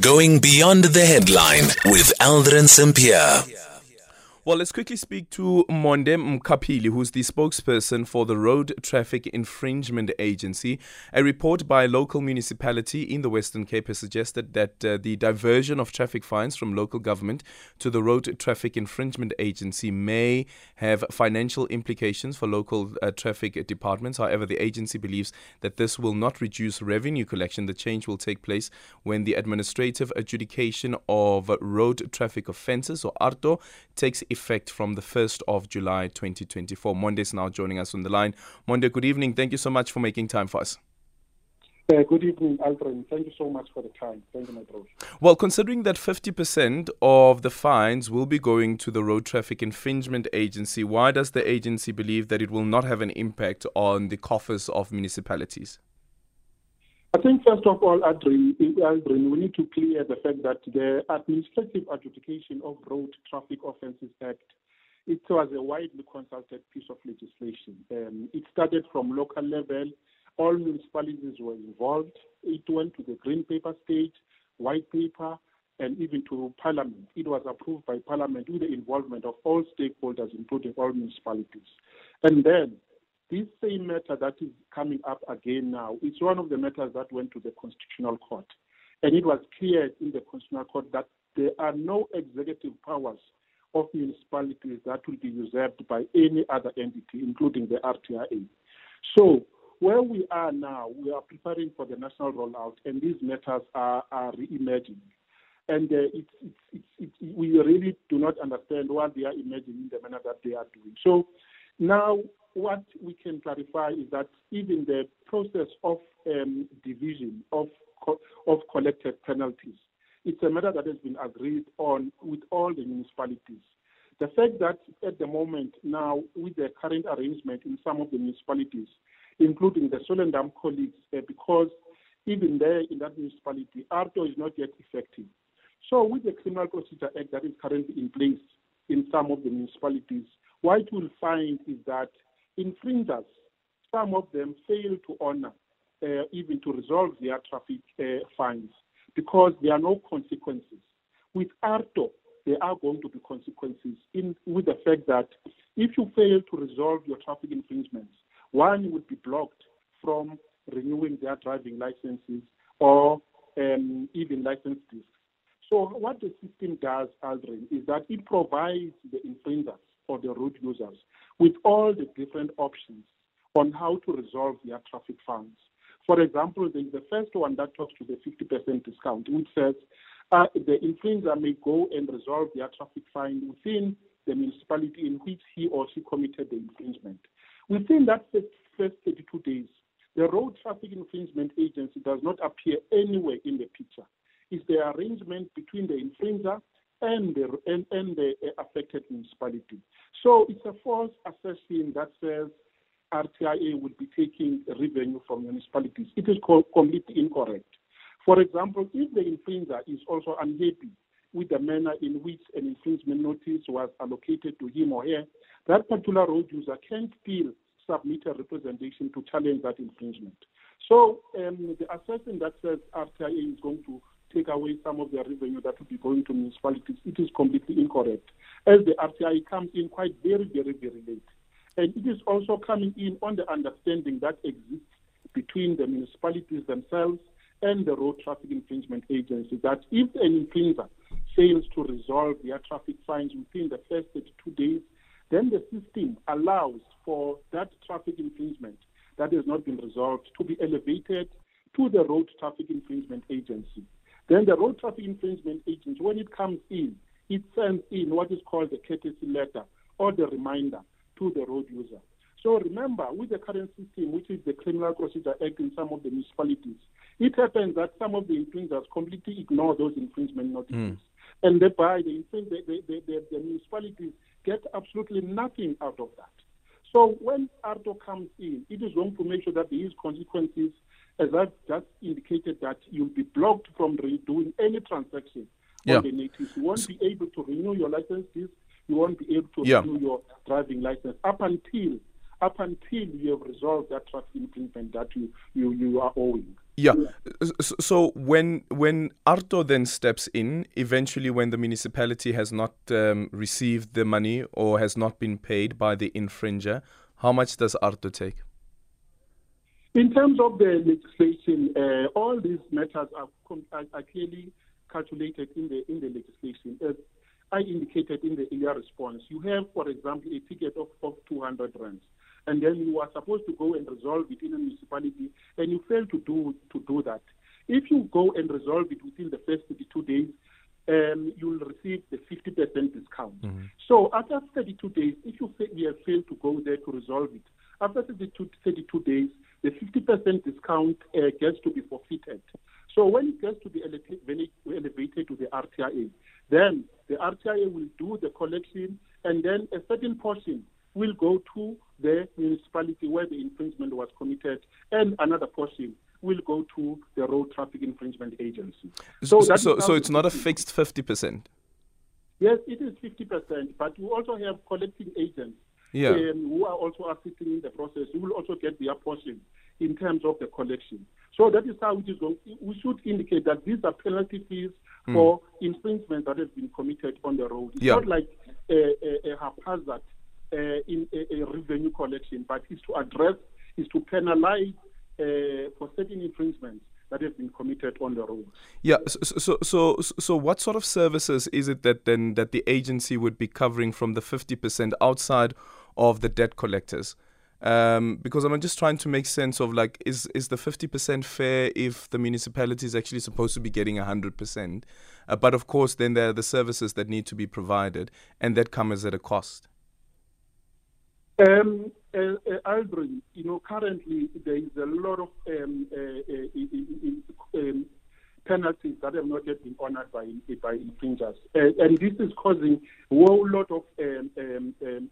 Going Beyond the Headline with Aldrin Sampier. Well, let's quickly speak to Monde Mkapili, who's the spokesperson for the Road Traffic Infringement Agency. A report by a local municipality in the Western Cape has suggested that the diversion of traffic fines from local government to the Road Traffic Infringement Agency may have financial implications for local traffic departments. However, the agency believes that this will not reduce revenue collection. The change will take place when the Administrative Adjudication of Road Traffic Offences, or ARTO, takes effect from the 1st of July 2024. Monde is now joining us on the line. Monde, good evening. Thank you so much for making time for us. Good evening, Aldrin. Thank you so much for the time. Thank you, my brother. Well, considering that 50% of the fines will be going to the Road Traffic Infringement Agency, why does the agency believe that it will not have an impact on the coffers of municipalities? I think, first of all, Aldrin, we need to clear the fact that the Administrative Adjudication of Road Traffic Offences Act, it was a widely consulted piece of legislation. It started from local level. All municipalities were involved. It went to the Green Paper stage, White Paper, and even to Parliament. It was approved by Parliament with the involvement of all stakeholders, including all municipalities. And then this same matter that is coming up again now, it's one of the matters that went to the Constitutional Court. And it was cleared in the Constitutional Court that there are no executive powers of municipalities that will be usurped by any other entity, including the RTIA. So where we are now, we are preparing for the national rollout, and these matters are re-emerging. And we really do not understand why they are emerging in the manner that they are doing. So now, what we can clarify is that even the process of division of collected penalties, it's a matter that has been agreed on with all the municipalities. The fact that at the moment now, with the current arrangement in some of the municipalities, including the Solendam colleagues, because even there in that municipality, ARTO is not yet effective. So with the Criminal Procedure Act that is currently in place in some of the municipalities, what we'll find is that infringers, some of them fail to honor, even to resolve their traffic fines, because there are no consequences. With ARTO, there are going to be consequences with the fact that if you fail to resolve your traffic infringements, one would be blocked from renewing their driving licenses or even license discs. So what the system does, Aldrin, is that it provides the infringers or the road users with all the different options on how to resolve their traffic fines. For example, the first one that talks to the 50% discount, which says the infringer may go and resolve their traffic fine within the municipality in which he or she committed the infringement. Within that first 32 days, the Road Traffic Infringement Agency does not appear anywhere in the picture. It's the arrangement between the infringer and the affected municipality. So it's a false assertion that says RTIA will be taking revenue from municipalities. It is completely incorrect. For example, if the infringer is also unhappy with the manner in which an infringement notice was allocated to him or her, that particular road user can still submit a representation to challenge that infringement. So the assertion that says RTIA is going to take away some of their revenue that will be going to municipalities, it is completely incorrect, as the RTI comes in quite very, very, very late. And it is also coming in on the understanding that exists between the municipalities themselves and the Road Traffic Infringement Agency, that if an infringer fails to resolve their traffic fines within the first 32 days, then the system allows for that traffic infringement that has not been resolved to be elevated to the Road Traffic Infringement Agency. Then the Road Traffic Infringement Agency, when it comes in, it sends in what is called the courtesy letter or the reminder to the road user. So remember, with the current system, which is the Criminal Procedure Act in some of the municipalities, it happens that some of the infringers completely ignore those infringement notices. And thereby, the municipalities get absolutely nothing out of that. So when ARTO comes in, it is wrong to make sure that there is consequences, as I've just indicated, that you'll be blocked from doing any transaction on the native. You won't be able to renew your licenses. You won't be able to renew your driving license up until up until you have resolved that traffic infringement that you are owing. Yeah. So when ARTO then steps in, eventually when the municipality has not received the money or has not been paid by the infringer, how much does ARTO take? In terms of the legislation, all these matters are clearly calculated in the legislation. As I indicated in the earlier response, you have, for example, a ticket of 200 rands, and then you are supposed to go and resolve it in a municipality, and you fail to do that. If you go and resolve it within the first 32 days, you will receive the 50% discount. Mm-hmm. So after 32 days, if you have failed to go there to resolve it, after 32 days, the 50% discount gets to be forfeited. So when it gets to be elevated to the RTIA, then the RTIA will do the collection, and then a certain portion will go to the municipality where the infringement was committed, and another portion will go to the Road Traffic Infringement Agency. So it's not a fixed 50%? Yes, it is 50%, but you also have collecting agents who are also assisting in the process. You will also get their portion in terms of the collection. So that is how it is going. We should indicate that these are penalty fees for infringements that have been committed on the road. It's not like a haphazard in a revenue collection, but it's to address, is to penalize for certain infringements that have been committed on the road. Yeah. So what sort of services is it that the agency would be covering from the 50% outside of the debt collectors? Because I'm just trying to make sense of, like, is the 50% fair if the municipality is actually supposed to be getting 100%? But of course, then there are the services that need to be provided, and that comes at a cost. Aldrin, currently there is a lot of penalties that have not yet been honored by infringers, and this is causing a whole lot of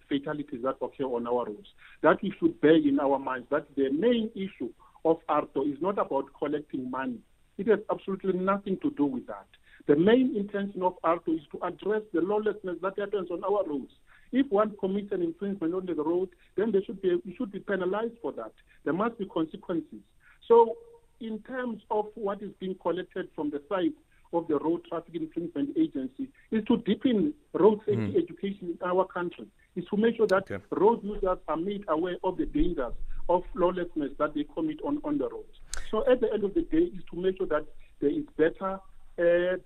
fatalities that occur on our roads. That we should bear in our minds that the main issue of ARTO is not about collecting money. It has absolutely nothing to do with that. The main intention of ARTO is to address the lawlessness that happens on our roads. If one commits an infringement on the road, then you should be penalized for that. There must be consequences. So in terms of what is being collected from the side of the Road Traffic Infringement Agency is to deepen road safety education in our country, is to make sure that road users are made aware of the dangers of lawlessness that they commit on the roads. So at the end of the day, is to make sure that there is better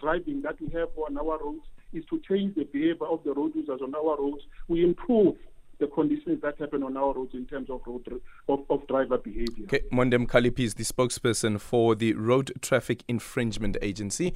driving that we have on our roads, is to change the behavior of the road users on our roads. We improve the conditions that happen on our roads in terms of driver behavior. Okay, Monde Mkapili is the spokesperson for the Road Traffic Infringement Agency.